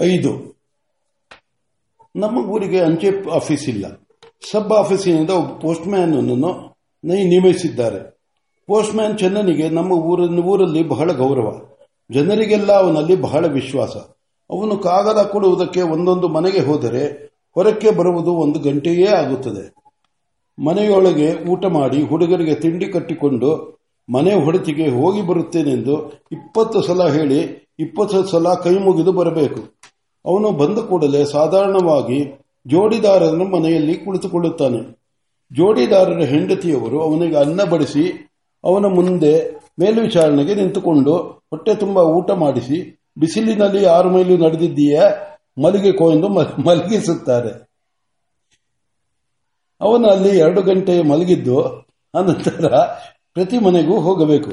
5, ನಮ್ಮ ಊರಿಗೆ ಅಂಚೆ ಆಫೀಸ್ ಇಲ್ಲ. ಸಬ್ ಆಫೀಸಿನಿಂದ ಒಬ್ಬ ಪೋಸ್ಟ್ ಮ್ಯಾನ್ ಅನ್ನು ನೇಮಿಸಿದ್ದಾರೆ. ಪೋಸ್ಟ್ ಮ್ಯಾನ್ ಚನ್ನನಿಗೆ ನಮ್ಮ ಊರಲ್ಲಿ ಬಹಳ ಗೌರವ, ಜನರಿಗೆಲ್ಲ ಅವನಲ್ಲಿ ಬಹಳ ವಿಶ್ವಾಸ. ಅವನು ಕಾಗದ ಕೊಡುವುದಕ್ಕೆ ಒಂದೊಂದು ಮನೆಗೆ ಹೋದರೆ ಹೊರಕ್ಕೆ ಬರುವುದು 1 ಗಂಟೆಯೇ ಆಗುತ್ತದೆ. ಮನೆಯೊಳಗೆ ಊಟ ಮಾಡಿ ಹುಡುಗರಿಗೆ ತಿಂಡಿ ಕಟ್ಟಿಕೊಂಡು ಮನೆ ಹೊಡೆತಿಗೆ ಹೋಗಿ ಬರುತ್ತೇನೆಂದು 20 ಸಲ ಹೇಳಿ 20 ಸಲ ಕೈ ಮುಗಿದು ಬರಬೇಕು. ಅವನು ಬಂದ ಕೂಡಲೇ ಸಾಧಾರಣವಾಗಿ ಜೋಡಿದಾರನ ಮನೆಯಲ್ಲಿ ಕುಳಿತುಕೊಳ್ಳುತ್ತಾನೆ. ಜೋಡಿದಾರರ ಹೆಂಡತಿಯವರು ಅವನಿಗೆ ಅನ್ನ ಬಡಿಸಿ ಅವನ ಮುಂದೆ ಮೇಲ್ವಿಚಾರಣೆಗೆ ನಿಂತುಕೊಂಡು ಹೊಟ್ಟೆ ತುಂಬ ಊಟ ಮಾಡಿಸಿ ಬಿಸಿಲಿನಲ್ಲಿ 6 ಮೈಲು ನಡೆದಿದ್ದೀಯಾ ಮಲಗಿಕೋ ಎಂದು ಮಲಗಿಸುತ್ತಾರೆ. ಅವನು ಅಲ್ಲಿ 2 ಗಂಟೆ ಮಲಗಿದ್ದು ಅನಂತರ ಪ್ರತಿ ಮನೆಗೂ ಹೋಗಬೇಕು.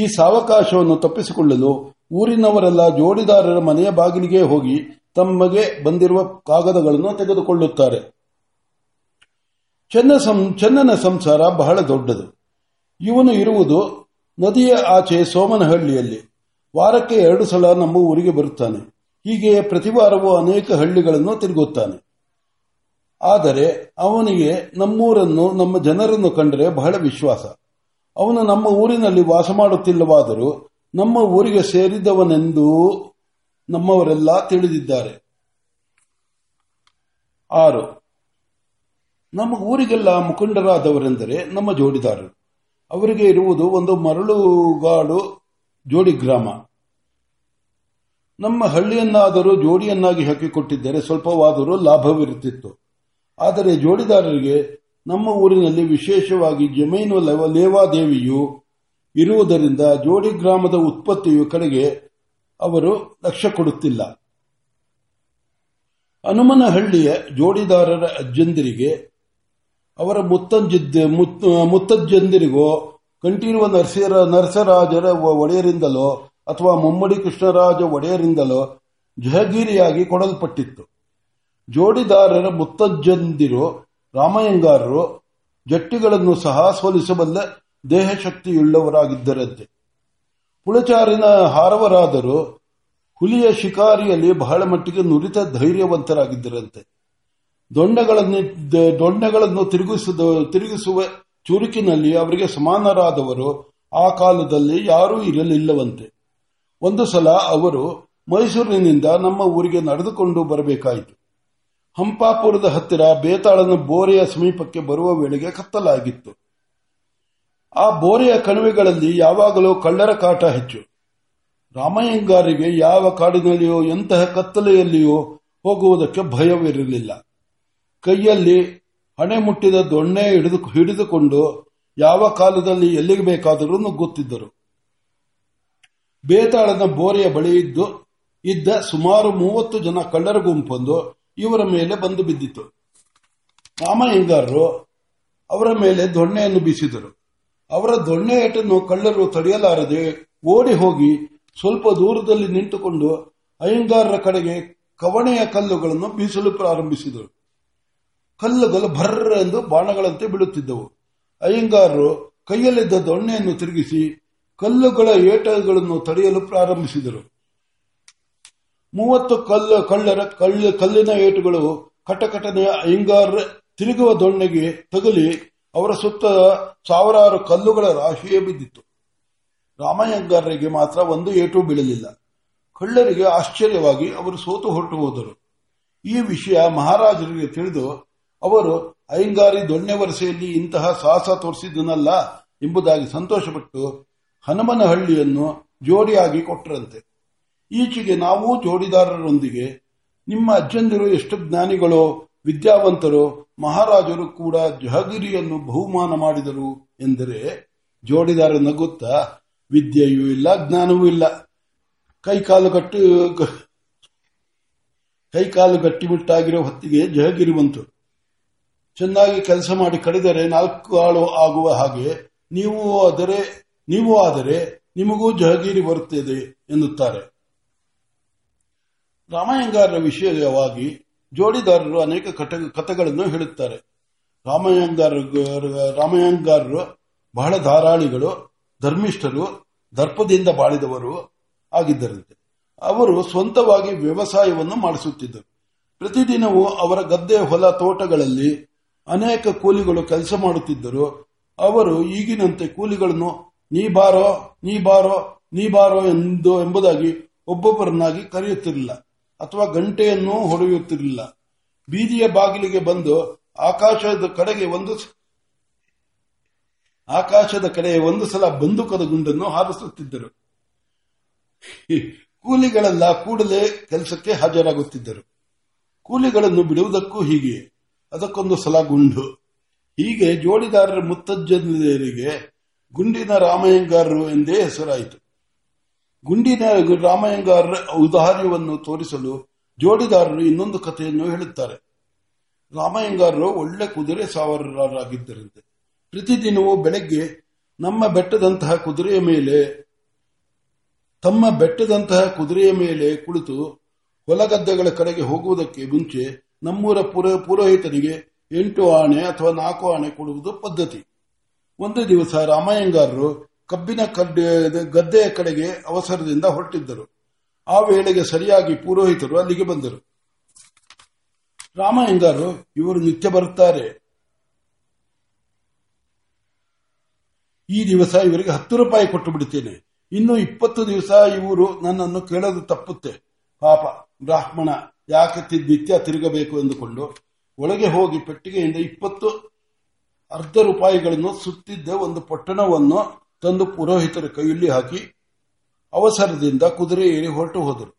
ಈ ಸಾವಕಾಶವನ್ನು ತಪ್ಪಿಸಿಕೊಳ್ಳಲು ಊರಿನವರೆಲ್ಲ ಜೋಡಿದಾರರ ಮನೆಯ ಬಾಗಿಲಿಗೆ ಹೋಗಿ ತಮಗೆ ಬಂದಿರುವ ಕಾಗದಗಳನ್ನು ತೆಗೆದುಕೊಳ್ಳುತ್ತಾರೆ. ಚನ್ನನ ಸಂಸಾರ ಬಹಳ ದೊಡ್ಡದು. ಇವನು ಇರುವುದು ನದಿಯ ಆಚೆ ಸೋಮನಹಳ್ಳಿಯಲ್ಲಿ. ವಾರಕ್ಕೆ 2 ಸಲ ನಮ್ಮ ಊರಿಗೆ ಬರುತ್ತಾನೆ. ಹೀಗೆ ಪ್ರತಿವಾರವೂ ಅನೇಕ ಹಳ್ಳಿಗಳನ್ನು ತಿರುಗುತ್ತಾನೆ. ಆದರೆ ಅವನಿಗೆ ನಮ್ಮೂರನ್ನು, ನಮ್ಮ ಜನರನ್ನು ಕಂಡರೆ ಬಹಳ ವಿಶ್ವಾಸ. ಅವನು ನಮ್ಮ ಊರಿನಲ್ಲಿ ವಾಸ ಮಾಡುತ್ತಿಲ್ಲವಾದರೂ ನಮ್ಮ ಊರಿಗೆ ಸೇರಿದವನೆಂದು ನಮ್ಮವರೆಲ್ಲ ತಿಳಿದಿದ್ದಾರೆ. 6, ನಮ್ಮ ಊರಿಗೆಲ್ಲ ಮುಖಂಡರಾದವರೆಂದರೆ ನಮ್ಮ ಜೋಡಿದಾರರು. ಅವರಿಗೆ ಇರುವುದು ಒಂದು ಮರಳುಗಾಡು ಜೋಡಿ ಗ್ರಾಮ. ನಮ್ಮ ಹಳ್ಳಿಯನ್ನಾದರೂ ಜೋಡಿಯನ್ನಾಗಿ ಹಾಕಿಕೊಟ್ಟಿದ್ದರೆ ಸ್ವಲ್ಪವಾದರೂ ಲಾಭವಿರುತ್ತಿತ್ತು. ಆದರೆ ಜೋಡಿದಾರರಿಗೆ ನಮ್ಮ ಊರಿನಲ್ಲಿ ವಿಶೇಷವಾಗಿ ಜಮೀನು ಲೇವಾದೇವಿಯು ಇರುವುದರಿಂದ ಜೋಡಿ ಗ್ರಾಮದ ಉತ್ಪತ್ತಿಯ ಕಡೆಗೆ ಅವರು ಲಕ್ಷ್ಯ ಕೊಡುತ್ತಿಲ್ಲ. ಹನುಮನಹಳ್ಳಿಯ ಜೋಡಿದಾರರ ಅಜ್ಜಂದಿರಿಗೆ, ಅವರ ಮುತ್ತಜ್ಜಂದಿರಿಗೋ, ಕಂಠೀರುವ ನರಸರಾಜರ ಒಡೆಯರಿಂದಲೋ ಅಥವಾ ಮುಮ್ಮಡಿ ಕೃಷ್ಣರಾಜ ಒಡೆಯರಿಂದಲೋ ಜಹಗೀರಿಯಾಗಿ ಕೊಡಲ್ಪಟ್ಟಿತ್ತು. ಜೋಡಿದಾರರ ಮುತ್ತಜ್ಜಂದಿರು ರಾಮಯ್ಯಂಗಾರರು ಜಟ್ಟಿಗಳನ್ನು ಸಹ ಸೋಲಿಸಬಲ್ಲ ದೇಹಶಕ್ತಿಯುಳ್ಳವರಾಗಿದ್ದರಂತೆ. ಪುಳಚಾರಿನ ಹಾರವರಾದರು ಹುಲಿಯ ಶಿಕಾರಿಯಲ್ಲಿ ಬಹಳ ಮಟ್ಟಿಗೆ ನುರಿತ ಧೈರ್ಯವಂತರಾಗಿದ್ದರಂತೆ. ದೊಣ್ಣಗಳನ್ನು ತಿರುಗಿಸುವ ಚುರುಕಿನಲ್ಲಿ ಅವರಿಗೆ ಸಮಾನರಾದವರು ಆ ಕಾಲದಲ್ಲಿ ಯಾರೂ ಇರಲಿಲ್ಲವಂತೆ. 1 ಸಲ ಅವರು ಮೈಸೂರಿನಿಂದ ನಮ್ಮ ಊರಿಗೆ ನಡೆದುಕೊಂಡು ಬರಬೇಕಾಯಿತು. ಹಂಪಾಪುರದ ಹತ್ತಿರ ಬೇತಾಳನ ಬೋರೆಯ ಸಮೀಪಕ್ಕೆ ಬರುವ ವೇಳೆಗೆ ಕತ್ತಲಾಗಿತ್ತು. ಆ ಬೋರೆಯ ಕಣಿವೆಗಳಲ್ಲಿ ಯಾವಾಗಲೂ ಕಳ್ಳರ ಕಾಟ ಹೆಚ್ಚು. ರಾಮಯ್ಯಂಗಾರಿಗೆ ಯಾವ ಕಾಡಿನಲ್ಲಿಯೋ ಎಂತಹ ಕತ್ತಲೆಯಲ್ಲಿಯೋ ಹೋಗುವುದಕ್ಕೆ ಭಯವಿರಲಿಲ್ಲ. ಕೈಯಲ್ಲಿ ಹಣೆ ಮುಟ್ಟಿದ ದೊಣ್ಣೆ ಹಿಡಿದುಕೊಂಡು ಯಾವ ಕಾಲದಲ್ಲಿ ಎಲ್ಲಿಗೆ ಬೇಕಾದರೂ ನುಗ್ಗುತ್ತಿದ್ದರು. ಬೇತಾಳನ ಬೋರೆಯ ಬಳಿ ಇದ್ದ ಸುಮಾರು 30 ಜನ ಕಳ್ಳರ ಗುಂಪೊಂದು ಇವರ ಮೇಲೆ ಬಂದು ಬಿದ್ದಿತು. ರಾಮಯ್ಯಂಗಾರರು ಅವರ ಮೇಲೆ ದೊಣ್ಣೆಯನ್ನು ಬೀಸಿದರು. ಅವರ ದೊಣ್ಣೆ ಏಟನ್ನು ಕಳ್ಳರು ತಡೆಯಲಾರದೆ ಓಡಿ ಹೋಗಿ ಸ್ವಲ್ಪ ದೂರದಲ್ಲಿ ನಿಂತುಕೊಂಡು ಅಯ್ಯಂಗಾರರ ಕಡೆಗೆ ಕವಣೆಯ ಕಲ್ಲುಗಳನ್ನು ಬೀಸಲು ಪ್ರಾರಂಭಿಸಿದರು. ಕಲ್ಲುಗಳು ಭರ್ರ ಎಂದು ಬಾಣಗಳಂತೆ ಬೀಳುತ್ತಿದ್ದವು. ಅಯ್ಯಂಗಾರರು ಕೈಯಲ್ಲಿದ್ದ ದೊಣ್ಣೆಯನ್ನು ತಿರುಗಿಸಿ ಕಲ್ಲುಗಳ ಏಟಗಳನ್ನು ತಡೆಯಲು ಪ್ರಾರಂಭಿಸಿದರು. 30 ಕಲ್ಲಿನ ಏಟುಗಳು ಕಟಕಟನೆಯ ಅಯ್ಯಂಗಾರ ತಿರುಗುವ ದೊಣ್ಣೆಗೆ ತಗುಲಿ ಅವರ ಸುತ್ತ 1,000 ಕಲ್ಲುಗಳ ರಾಶಿಯೇ ಬಿದ್ದಿತ್ತು. ರಾಮಯ್ಯಂಗಾರರಿಗೆ ಮಾತ್ರ 1 ಏಟು ಬೀಳಲಿಲ್ಲ. ಕಳ್ಳರಿಗೆ ಆಶ್ಚರ್ಯವಾಗಿ ಅವರು ಸೋತು ಹೊರಟು ಹೋದರು. ಈ ವಿಷಯ ಮಹಾರಾಜರಿಗೆ ತಿಳಿದು ಅವರು ಅಯ್ಯಂಗಾರಿ ದೊಣ್ಣೆ ವರಸೆಯಲ್ಲಿ ಇಂತಹ ಸಾಹಸ ತೋರಿಸಿದನಲ್ಲ ಎಂಬುದಾಗಿ ಸಂತೋಷಪಟ್ಟು ಹನುಮನಹಳ್ಳಿಯನ್ನು ಜೋಡಿಯಾಗಿ ಕೊಟ್ಟರಂತೆ. ಈಚೆಗೆ ನಾವು ಜೋಡಿದಾರರೊಂದಿಗೆ ನಿಮ್ಮ ಅಜ್ಜಂದಿರು ಎಷ್ಟು ಜ್ಞಾನಿಗಳು, ವಿದ್ಯಾವಂತರು, ಮಹಾರಾಜರು ಕೂಡ ಜಹಗಿರಿಯನ್ನು ಬಹುಮಾನ ಮಾಡಿದರು ಎಂದರೆ ಜೋಡಿದಾರ ನಗುತ್ತಾ, ವಿದ್ಯೆಯೂ ಇಲ್ಲ, ಜ್ಞಾನವೂ ಇಲ್ಲ, ಕೈಕಾಲು ಗಟ್ಟಿಬಿಟ್ಟಾಗಿರೋ ಹೊತ್ತಿಗೆ ಜಹಗಿರಿ ಬಂತು. ಚೆನ್ನಾಗಿ ಕೆಲಸ ಮಾಡಿ ಕಡಿದರೆ 4 ಕಾಳು ಆಗುವ ಹಾಗೆ ನೀವು ಆದರೆ ನಿಮಗೂ ಜಹಗಿರಿ ಬರುತ್ತದೆ ಎನ್ನುತ್ತಾರೆ. ರಾಮಯ್ಯಂಗಾರರ ವಿಷಯವಾಗಿ ಜೋಡಿದಾರರು ಅನೇಕ ಕಥೆಗಳನ್ನು ಹೇಳುತ್ತಾರೆ. ರಾಮಯ್ಯಂಗಾರರು ಬಹಳ ಧಾರಾಳಿಗಳು, ಧರ್ಮಿಷ್ಠರು, ದರ್ಪದಿಂದ ಬಾಳಿದವರು ಆಗಿದ್ದರಂತೆ. ಅವರು ಸ್ವಂತವಾಗಿ ವ್ಯವಸಾಯವನ್ನು ಮಾಡಿಸುತ್ತಿದ್ದರು. ಪ್ರತಿದಿನವೂ ಅವರ ಗದ್ದೆ ಹೊಲ ತೋಟಗಳಲ್ಲಿ ಅನೇಕ ಕೂಲಿಗಳು ಕೆಲಸ ಮಾಡುತ್ತಿದ್ದರು. ಅವರು ಈಗಿನಂತೆ ಕೂಲಿಗಳನ್ನು ನೀ ಬಾರೋ ಎಂಬುದಾಗಿ ಒಬ್ಬೊಬ್ಬರನ್ನಾಗಿ ಕರೆಯುತ್ತಿರಲಿಲ್ಲ ಅಥವಾ ಗಂಟೆಯನ್ನು ಹೊಡೆಯುತ್ತಿರಲಿಲ್ಲ. ಬೀದಿಯ ಬಾಗಿಲಿಗೆ ಬಂದು ಆಕಾಶದ ಕಡೆಗೆ ಒಂದು ಸಲ ಬಂದೂಕದ ಗುಂಡನ್ನು ಹಾರಿಸುತ್ತಿದ್ದರು. ಕೂಲಿಗಳೆಲ್ಲ ಕೂಡಲೇ ಕೆಲಸಕ್ಕೆ ಹಾಜರಾಗುತ್ತಿದ್ದರು. ಕೂಲಿಗಳನ್ನು ಬಿಡುವುದಕ್ಕೂ ಹೀಗೆ, ಅದಕ್ಕೊಂದು ಸಲ ಗುಂಡು. ಹೀಗೆ ಜೋಡಿದಾರರ ಮುತ್ತಜ್ಜನಿಯರಿಗೆ ಗುಂಡಿನ ರಾಮಯ್ಯಂಗಾರರು ಎಂದೇ ಹೆಸರಾಯಿತು. ಗುಂಡಿನ ರಾಮಯ್ಯಂಗಾರರ ಔದಾರ್ಯವನ್ನು ತೋರಿಸಲು ಜೋಡಿದಾರರು ಇನ್ನೊಂದು ಕಥೆಯನ್ನು ಹೇಳುತ್ತಾರೆ. ರಾಮಯ್ಯಂಗಾರರು ಒಳ್ಳೆ ಕುದುರೆ ಸವಾರರಾಗಿದ್ದರಂತೆ. ಪ್ರತಿದಿನವೂ ಬೆಳಗ್ಗೆ ತಮ್ಮ ಬೆಟ್ಟದಂತಹ ಕುದುರೆಯ ಮೇಲೆ ಕುಳಿತು ಹೊಲಗದ್ದೆಗಳ ಕಡೆಗೆ ಹೋಗುವುದಕ್ಕೆ ಮುಂಚೆ ನಮ್ಮೂರ ಪುರೋಹಿತರಿಗೆ 8 ಆಣೆ ಅಥವಾ 4 ಆಣೆ ಕೊಡುವುದು ಪದ್ಧತಿ. ಒಂದು ದಿವಸ ರಾಮಯ್ಯಂಗಾರರು ಕಬ್ಬಿನ ಗದ್ದೆಯ ಕಡೆಗೆ ಅವಸರದಿಂದ ಹೊರಟಿದ್ದರು. ಆ ವೇಳೆಗೆ ಸರಿಯಾಗಿ ಪುರೋಹಿತರು ಅಲ್ಲಿಗೆ ಬಂದರು. ರಾಮಯ್ಯಂಗಾರರು, ಇವರು ನಿತ್ಯ ಬರುತ್ತಾರೆ, ಈ ದಿವಸ ಇವರಿಗೆ 10 ರೂಪಾಯಿ ಕೊಟ್ಟು ಬಿಡುತ್ತೇನೆ, ಇನ್ನು 20 ದಿವಸ ಇವರು ನನ್ನನ್ನು ಕೇಳೋದು ತಪ್ಪುತ್ತೆ, ಪಾಪ ಬ್ರಾಹ್ಮಣ ಯಾಕೆ ನಿತ್ಯ ತಿರುಗಬೇಕು ಎಂದುಕೊಂಡು ಒಳಗೆ ಹೋಗಿ ಪೆಟ್ಟಿಗೆಯಿಂದ 20 ಅರ್ಧ ರೂಪಾಯಿಗಳನ್ನು ಸುತ್ತಿದ್ದ ಒಂದು ಪೊಟ್ಟಣವನ್ನು ತಂದು ಪುರೋಹಿತರ ಕೈಯಲ್ಲಿ ಹಾಕಿ ಅವಸರದಿಂದ ಕುದುರೆ ಏರಿ ಹೊರಟು ಹೋದರು.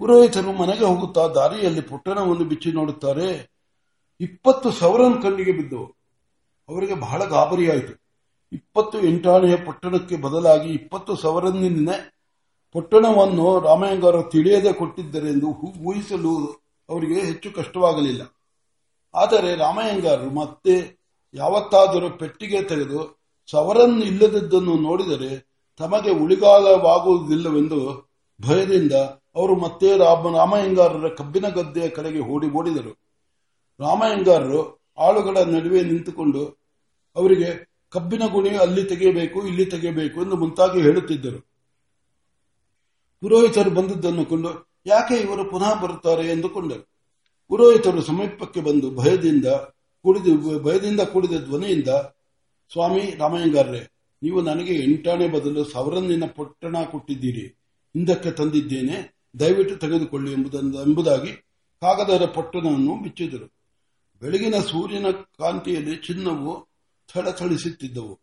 ಪುರೋಹಿತರು ಮನೆಗೆ ಹೋಗುತ್ತಾ ದಾರಿಯಲ್ಲಿ ಪೊಟ್ಟಣವನ್ನು ಬಿಚ್ಚಿ ನೋಡುತ್ತಾರೆ. 20 ಸಾವಿರ ಕಣ್ಣಿಗೆ ಬಿದ್ದವು. ಅವರಿಗೆ ಬಹಳ ಗಾಬರಿಯಾಯಿತು. 28 ಆಣೆಯ ಪೊಟ್ಟಣಕ್ಕೆ ಬದಲಾಗಿ 20 ಸಾವಿರನಿಂದ ಪೊಟ್ಟಣವನ್ನು ರಾಮಯ್ಯಂಗಾರರು ತಿಳಿಯದೆ ಕೊಟ್ಟಿದ್ದರೆಂದು ಊಹಿಸಲು ಅವರಿಗೆ ಹೆಚ್ಚು ಕಷ್ಟವಾಗಲಿಲ್ಲ. ಆದರೆ ರಾಮಯ್ಯಂಗಾರರು ಮತ್ತೆ ಯಾವತ್ತಾದರೂ ಪೆಟ್ಟಿಗೆ ತೆಗೆದು ಸವರನ್ನು ಇಲ್ಲದಿದ್ದನ್ನು ನೋಡಿದರೆ ತಮಗೆ ಉಳಿಗಾಲವಾಗುವುದಿಲ್ಲವೆಂದು ಭಯದಿಂದ ಅವರು ಮತ್ತೆ ರಾಮಯ್ಯಂಗಾರರ ಕಬ್ಬಿನ ಗದ್ದೆಯ ಕಡೆಗೆ ಓಡಿದರು. ರಾಮಯ್ಯಂಗಾರರು ಆಳುಗಳ ನಡುವೆ ನಿಂತುಕೊಂಡು ಅವರಿಗೆ ಕಬ್ಬಿನ ಗುಣಿ ಅಲ್ಲಿ ತೆಗೆಯಬೇಕು, ಇಲ್ಲಿ ತೆಗೆಯಬೇಕು ಎಂದು ಮುಂತಾಗಿ ಹೇಳುತ್ತಿದ್ದರು. ಪುರೋಹಿತರು ಬಂದದ್ದನ್ನು ಕಂಡು ಯಾಕೆ ಇವರು ಪುನಃ ಬರುತ್ತಾರೆ ಎಂದುಕೊಂಡರು. ಪುರೋಹಿತರು ಸಮೀಪಕ್ಕೆ ಬಂದು ಭಯದಿಂದ ಕೂಡಿದ ಧ್ವನಿಯಿಂದ, ಸ್ವಾಮಿ ರಾಮಯ್ಯಂಗಾರರೇ, ನೀವು ನನಗೆ 8 ಆಣೆ ಬದಲು 1000 ಪೊಟ್ಟಣ ಕೊಟ್ಟಿದ್ದೀರಿ, ಹಿಂದಕ್ಕೆ ತಂದಿದ್ದೇನೆ, ದಯವಿಟ್ಟು ತೆಗೆದುಕೊಳ್ಳಿ ಎಂಬುದಾಗಿ ಕಾಗದದ ಪೊಟ್ಟಣವನ್ನು ಬಿಚ್ಚಿದರು. ಬೆಳಗಿನ ಸೂರ್ಯನ ಕಾಂತಿಯಲ್ಲಿ ಚಿನ್ನವು ಥಳಥಳಿಸುತ್ತಿದ್ದವು.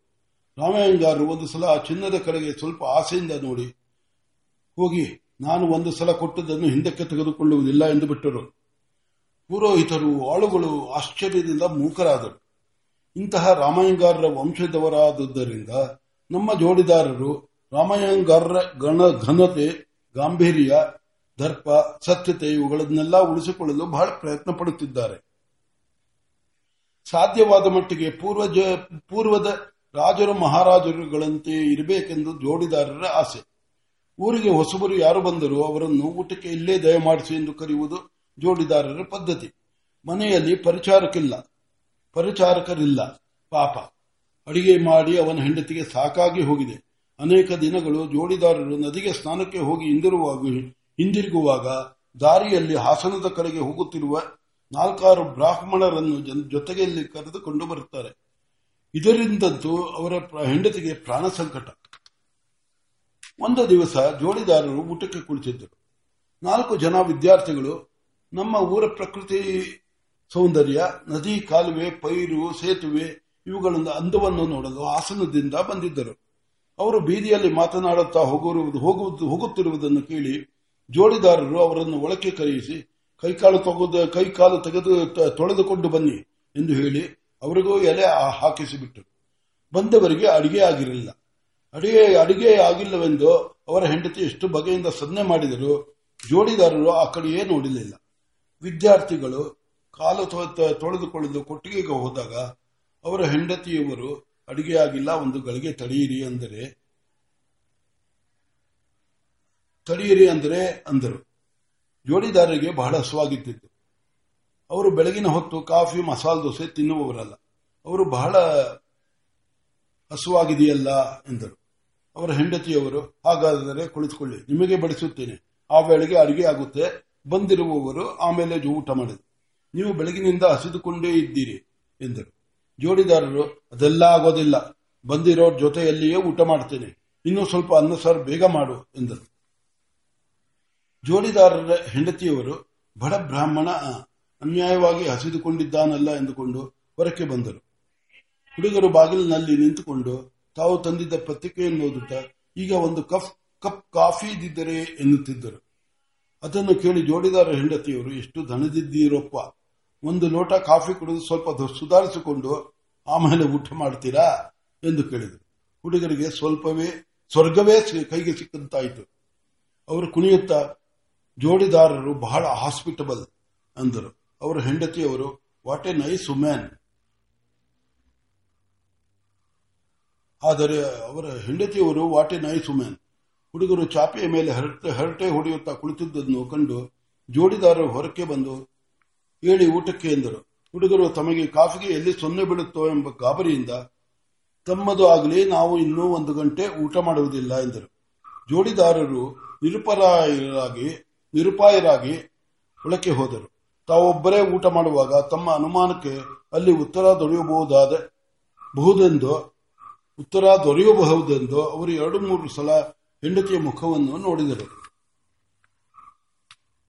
ರಾಮಯ್ಯಂಗಾರರು ಒಂದು ಸಲ ಆ ಚಿನ್ನದ ಕಡೆಗೆ ಸ್ವಲ್ಪ ಆಸೆಯಿಂದ ನೋಡಿ, ಹೋಗಿ ನಾನು ಒಂದು ಸಲ ಕೊಟ್ಟದನ್ನು ಹಿಂದಕ್ಕೆ ತೆಗೆದುಕೊಳ್ಳುವುದಿಲ್ಲ ಎಂದು ಬಿಟ್ಟರು. ಪುರೋಹಿತರು ಆಳುಗಳು ಆಶ್ಚರ್ಯದಿಂದ ಮೂಕರಾದರು. ಇಂತಹ ರಾಮಯ್ಯಂಗಾರರ ವಂಶದವರಾದುದರಿಂದ ನಮ್ಮ ಜೋಡಿದಾರರು ರಾಮಯ್ಯಂಗಾರರ ಘನತೆ, ಗಾಂಭೀರ್ಯ, ದರ್ಪ, ಸತ್ಯತೆ ಇವುಗಳನ್ನೆಲ್ಲ ಉಳಿಸಿಕೊಳ್ಳಲು ಬಹಳ ಪ್ರಯತ್ನ ಪಡುತ್ತಿದ್ದಾರೆ. ಸಾಧ್ಯವಾದ ಮಟ್ಟಿಗೆ ಪೂರ್ವದ ರಾಜರು ಮಹಾರಾಜರುಗಳಂತೆ ಇರಬೇಕೆಂದು ಜೋಡಿದಾರರ ಆಸೆ. ಊರಿಗೆ ಹೊಸಬರು ಯಾರು ಬಂದರೂ ಅವರನ್ನು ಊಟಕ್ಕೆ ಇಲ್ಲೇ ದಯಮಾಡಿಸಿ ಎಂದು ಕರೆಯುವುದು ಜೋಡಿದಾರರ ಪದ್ಧತಿ. ಮನೆಯಲ್ಲಿ ಪರಿಚಾರಕರಿಲ್ಲ. ಪಾಪ ಅಡಿಗೆ ಮಾಡಿ ಅವನ ಹೆಂಡತಿಗೆ ಸಾಕಾಗಿ ಹೋಗಿದೆ. ಅನೇಕ ದಿನಗಳು ಜೋಡಿದಾರರು ನದಿಗೆ ಸ್ನಾನಕ್ಕೆ ಹೋಗಿ ಹಿಂದಿರುಗುವಾಗ ದಾರಿಯಲ್ಲಿ ಹಾಸನದ ಕಡೆಗೆ ಹೋಗುತ್ತಿರುವ 4 ಬ್ರಾಹ್ಮಣರನ್ನು ಜೊತೆಗೆಯಲ್ಲಿ ಕರೆದುಕೊಂಡು ಬರುತ್ತಾರೆ. ಇದರಿಂದಂತೂ ಅವರ ಹೆಂಡತಿಗೆ ಪ್ರಾಣ ಸಂಕಟ. ಒಂದು ದಿವಸ ಜೋಡಿದಾರರು ಊಟಕ್ಕೆ ಕುಳಿತಿದ್ದರು. 4 ಜನ ವಿದ್ಯಾರ್ಥಿಗಳು ನಮ್ಮ ಊರ ಪ್ರಕೃತಿ ಸೌಂದರ್ಯ, ನದಿ, ಕಾಲುವೆ, ಪೈರು, ಸೇತುವೆ ಇವುಗಳಿಂದ ಅಂದವನ್ನು ನೋಡಲು ಹಾಸನದಿಂದ ಬಂದಿದ್ದರು. ಅವರು ಬೀದಿಯಲ್ಲಿ ಮಾತನಾಡುತ್ತಾ ಹೋಗುತ್ತಿರುವುದನ್ನು ಕೇಳಿ ಜೋಡಿದಾರರು ಅವರನ್ನು ಒಳಕ್ಕೆ ಕರೆಯಿಸಿ ಕೈಕಾಲು ತೊಳೆದುಕೊಂಡು ಬನ್ನಿ ಎಂದು ಹೇಳಿ ಅವರಿಗೂ ಎಲೆ ಹಾಕಿಸಿಬಿಟ್ಟರು. ಬಂದವರಿಗೆ ಅಡಿಗೆ ಆಗಿಲ್ಲವೆಂದು ಅವರ ಹೆಂಡತಿ ಎಷ್ಟು ಬಗೆಯಿಂದ ಸನ್ನೆ ಮಾಡಿದರೂ ಜೋಡಿದಾರರು ಆ ಕಡೆಯೇ ನೋಡಲಿಲ್ಲ. ವಿದ್ಯಾರ್ಥಿಗಳು ಕಾಲು ತೊಳೆದುಕೊಳ್ಳಲು ಕೊಟ್ಟಿಗೆಗೆ ಹೋದಾಗ ಅವರ ಹೆಂಡತಿಯವರು ಅಡಿಗೆ ಆಗಿಲ್ಲ, ಒಂದು ಗಳಿಗೆ ತಡೆಯಿರಿ ಅಂದರೆ ಅಂದರು. ಜೋಡಿದಾರರಿಗೆ ಬಹಳ ಹಸುವಾಗಿತ್ತು. ಅವರು ಬೆಳಗಿನ ಹೊತ್ತು ಕಾಫಿ, ಮಸಾಲೆ ದೋಸೆ ತಿನ್ನುವವರಲ್ಲ. ಅವರು ಬಹಳ ಹಸುವಾಗಿದೆಯಲ್ಲ ಎಂದರು. ಅವರ ಹೆಂಡತಿಯವರು, ಹಾಗಾದರೆ ಕುಳಿತುಕೊಳ್ಳಿ, ನಿಮಗೆ ಬಡಿಸುತ್ತೇನೆ, ಆ ವೇಳೆಗೆ ಅಡುಗೆ ಆಗುತ್ತೆ. ಬಂದಿರುವವರು ಆಮೇಲೆ ಊಟ ಮಾಡಿದ್ರು. ನೀವು ಬೆಳಗಿನಿಂದ ಹಸಿದುಕೊಂಡೇ ಇದ್ದೀರಿ ಎಂದರು. ಜೋಡಿದಾರರು, ಅದೆಲ್ಲ ಆಗೋದಿಲ್ಲ, ಬಂದಿರೋ ಜೊತೆಯಲ್ಲಿಯೇ ಊಟ ಮಾಡ್ತೇನೆ, ಇನ್ನೂ ಸ್ವಲ್ಪ ಅನ್ನ ಸಾರು ಬೇಗ ಮಾಡು ಎಂದರು. ಜೋಡಿದಾರರ ಹೆಂಡತಿಯವರು ಬಡ ಬ್ರಾಹ್ಮಣ ಅನ್ಯಾಯವಾಗಿ ಹಸಿದುಕೊಂಡಿದ್ದಾನಲ್ಲ ಎಂದುಕೊಂಡು ಹೊರಕ್ಕೆ ಬಂದರು. ಹುಡುಗರು ಬಾಗಿಲಿನಲ್ಲಿ ನಿಂತುಕೊಂಡು ತಾವು ತಂದಿದ್ದ ಪತ್ರಿಕೆಯನ್ನು ಓದುತ್ತಾ ಈಗ ಒಂದು ಕಪ್ ಕಾಫಿ ಇದ್ದಿದ್ದರೆ ಎನ್ನುತ್ತಿದ್ದರು. ಅದನ್ನು ಕೇಳಿ ಜೋಡಿದಾರ ಹೆಂಡತಿಯವರು, ಎಷ್ಟು ದಣದಿದ್ದೀರಪ್ಪ, ಒಂದು ಲೋಟ ಕಾಫಿ ಕುಡಿದು ಸ್ವಲ್ಪ ಸುಧಾರಿಸಿಕೊಂಡು ಆಮೇಲೆ ಊಟ ಮಾಡ್ತೀರಾ ಎಂದು ಕೇಳಿದರು. ಹುಡುಗರಿಗೆ ಸ್ವಲ್ಪವೇ ಸ್ವರ್ಗವೇ ಕೈಗೆ ಸಿಕ್ಕಂತಾಯಿತು. ಅವರು ಕುಣಿಯುತ್ತಾ, ಜೋಡಿದಾರರು ಬಹಳ ಹಾಸ್ಪಿಟಬಲ್ ಅಂದರು. ಅವರ ಹೆಂಡತಿಯವರು, ವಾಟ್ ಎ ನೈಸ್ ವುಮೆನ್. ಆದರೆ ಅವರ ಹೆಂಡತಿಯವರು ವಾಟ್ ಎ ನೈಸ್ ವುಮೆನ್. ಹುಡುಗರು ಚಾಪೆಯ ಮೇಲೆ ಹರಟೆ ಹೊಡೆಯುತ್ತಾ ಕುಳಿತಿದ್ದನ್ನು ಕಂಡು ಜೋಡಿದಾರರು ಹೊರಕ್ಕೆ ಬಂದು, ಹೇಳಿ ಊಟಕ್ಕೆ ಎಂದರು. ಹುಡುಗರು ತಮಗೆ ಕಾಫಿಗೆ ಎಲ್ಲಿ 0 ಬೀಳುತ್ತೋ ಎಂಬ ಗಾಬರಿಯಿಂದ, ತಮ್ಮದು ಆಗಲಿ, ನಾವು ಇನ್ನೂ 1 ಗಂಟೆ ಊಟ ಮಾಡುವುದಿಲ್ಲ ಎಂದರು. ಜೋಡಿದಾರರು ನಿರುಪಾಯರಾಗಿ ಒಳಕ್ಕೆ ಹೋದರು. ತಾವೊಬ್ಬರೇ ಊಟ ಮಾಡುವಾಗ ತಮ್ಮ ಅನುಮಾನಕ್ಕೆ ಅಲ್ಲಿ ಉತ್ತರ ದೊರೆಯಬಹುದೆಂದು ಅವರು 2-3 ಸಲ ಹೆಂಡತಿಯ ಮುಖವನ್ನು ನೋಡಿದರು.